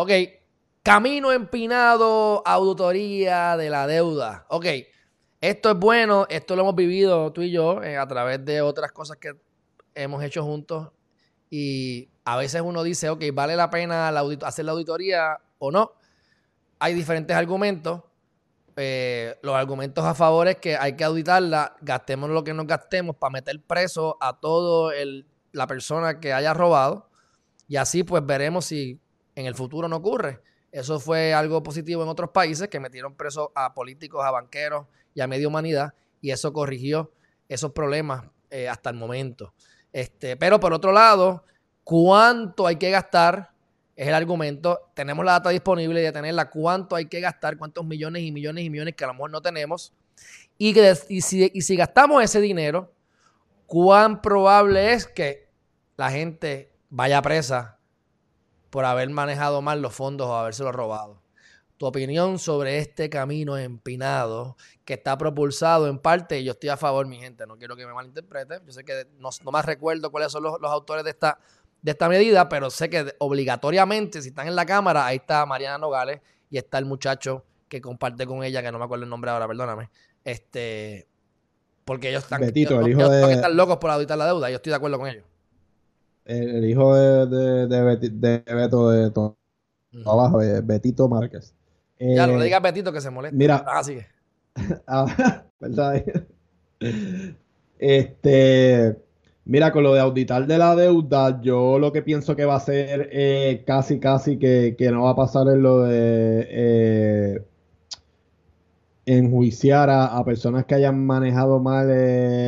Ok, camino empinado, auditoría de la deuda. Ok, esto es bueno, esto lo hemos vivido tú y yo a través de otras cosas que hemos hecho juntos. Y a veces uno dice, ok, ¿vale la pena hacer la auditoría o no? Hay diferentes argumentos. Los argumentos a favor es que hay que auditarla, gastemos lo que nos gastemos para meter preso a toda la persona que haya robado, y así pues veremos si en el futuro no ocurre. Eso fue algo positivo en otros países que metieron preso a políticos, a banqueros y a media humanidad, y eso corrigió esos problemas hasta el momento. Pero por otro lado, ¿cuánto hay que gastar? Es el argumento. Tenemos la data disponible de tenerla. ¿Cuánto hay que gastar? ¿Cuántos millones y millones y millones que a lo mejor no tenemos? Y si gastamos ese dinero, ¿cuán probable es que la gente vaya presa por haber manejado mal los fondos o habérselo robado? Tu opinión sobre este camino empinado que está propulsado en parte, y yo estoy a favor, mi gente, no quiero que me malinterpreten. Yo sé que no más recuerdo cuáles son los autores de esta medida, pero sé que obligatoriamente, si están en la cámara, ahí está Mariana Nogales y está el muchacho que comparte con ella, que no me acuerdo el nombre ahora, perdóname. Porque ellos están, Betito, ellos están locos por auditar la deuda, yo estoy de acuerdo con ellos. El hijo de Beto de todo abajo, Betito Márquez. Ya, no le digas Betito que se molesta. Mira, sigue. ¿Verdad? Mira, con lo de auditar de la deuda, yo lo que pienso que va a ser casi que no va a pasar en lo de enjuiciar a personas que hayan manejado mal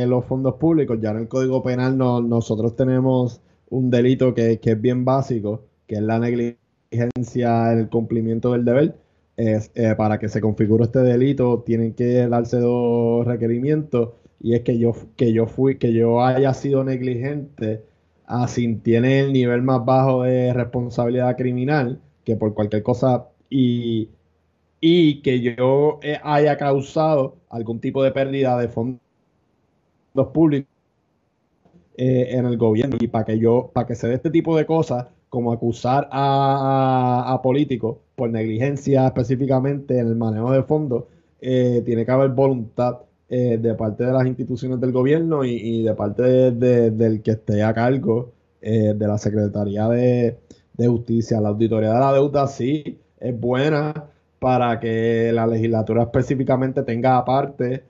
los fondos públicos. Ya en el Código Penal nosotros tenemos un delito que es bien básico, que es la negligencia en el cumplimiento del deber. Para que se configure este delito tienen que darse dos requerimientos. Y es que yo haya sido negligente a si tiene el nivel más bajo de responsabilidad criminal, que por cualquier cosa, y que yo haya causado algún tipo de pérdida de fondos públicos en el gobierno. Y para que se dé este tipo de cosas, como acusar a políticos por negligencia específicamente en el manejo de fondos, tiene que haber voluntad de parte de las instituciones del gobierno y de parte del que esté a cargo de la Secretaría de Justicia. La auditoría de la deuda sí es buena para que la legislatura específicamente tenga aparte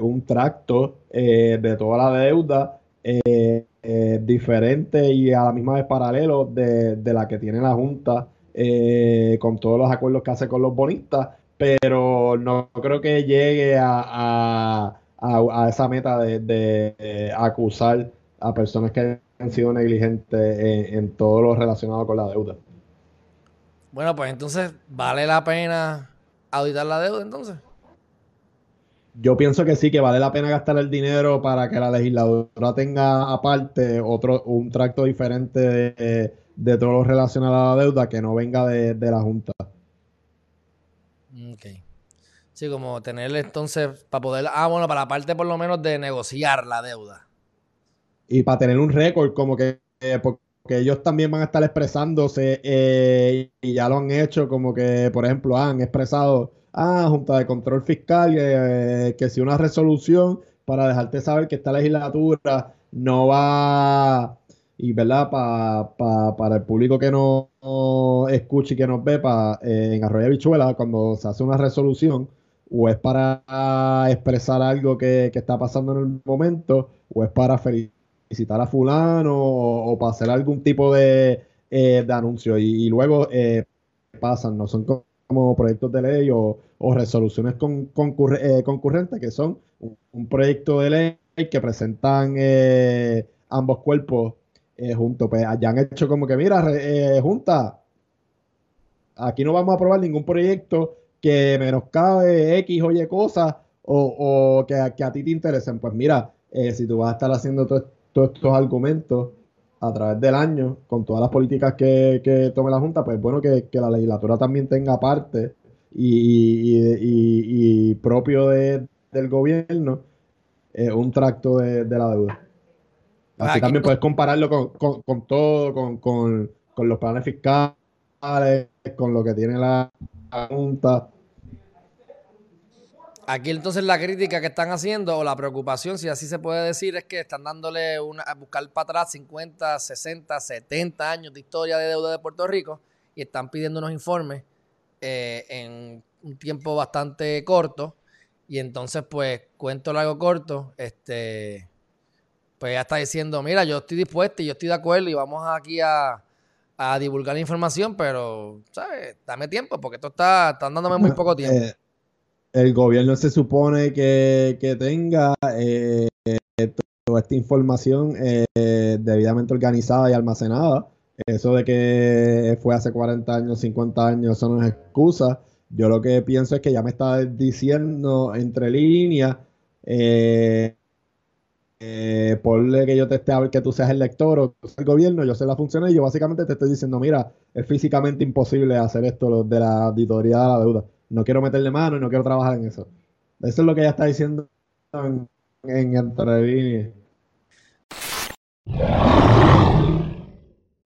un tracto de toda la deuda diferente y a la misma vez paralelo de la que tiene la Junta con todos los acuerdos que hace con los bonistas. Pero no creo que llegue a esa meta de acusar a personas que han sido negligentes en todo lo relacionado con la deuda. Bueno, pues entonces, ¿vale la pena auditar la deuda entonces? Yo pienso que sí, que vale la pena gastar el dinero para que la legislatura tenga aparte un tracto diferente de todo lo relacionado a la deuda que no venga de la Junta. Ok. Sí, como tenerle entonces para poder, para la parte por lo menos de negociar la deuda. Y para tener un récord, como que porque ellos también van a estar expresándose y ya lo han hecho, como que, por ejemplo, han expresado, Junta de Control Fiscal, que si una resolución para dejarte saber que esta legislatura no va, y verdad, para el público que no escuche y que nos ve, en Arroyo Bichuela, cuando se hace una resolución, o es para expresar algo que está pasando en el momento, o es para felicitar a fulano, o para hacer algún tipo de anuncio, y luego pasan, no son como proyectos de ley o resoluciones concurrentes, que son un proyecto de ley que presentan ambos cuerpos juntos. Pues ya han hecho como que, mira, Junta, aquí no vamos a aprobar ningún proyecto que menoscabe X o Y cosas o que a ti te interesen. Pues mira, si tú vas a estar haciendo todos estos argumentos a través del año, con todas las políticas que tome la Junta, pues bueno, que la legislatura también tenga parte y propio del gobierno un tracto de la deuda. Así también puedes compararlo con todo, con los planes fiscales, con lo que tiene la Junta. Aquí entonces la crítica que están haciendo, o la preocupación, si así se puede decir, es que están dándole a buscar para atrás 50, 60, 70 años de historia de deuda de Puerto Rico y están pidiendo unos informes en un tiempo bastante corto. Y entonces, pues, cuento largo corto, pues ya está diciendo, mira, yo estoy dispuesta y yo estoy de acuerdo y vamos aquí a divulgar la información, pero, ¿sabes? Dame tiempo, porque esto están dándome muy poco tiempo. El gobierno se supone que tenga toda esta información debidamente organizada y almacenada. Eso de que fue hace 40 años, 50 años, eso no es excusa. Yo lo que pienso es que ya me está diciendo entre líneas, ponle que yo te esté, que tú seas el lector o tú seas el gobierno, yo sé la función y yo básicamente te estoy diciendo, mira, es físicamente imposible hacer esto de la auditoría de la deuda. No quiero meterle mano y no quiero trabajar en eso. Eso es lo que ella está diciendo en entre líneas.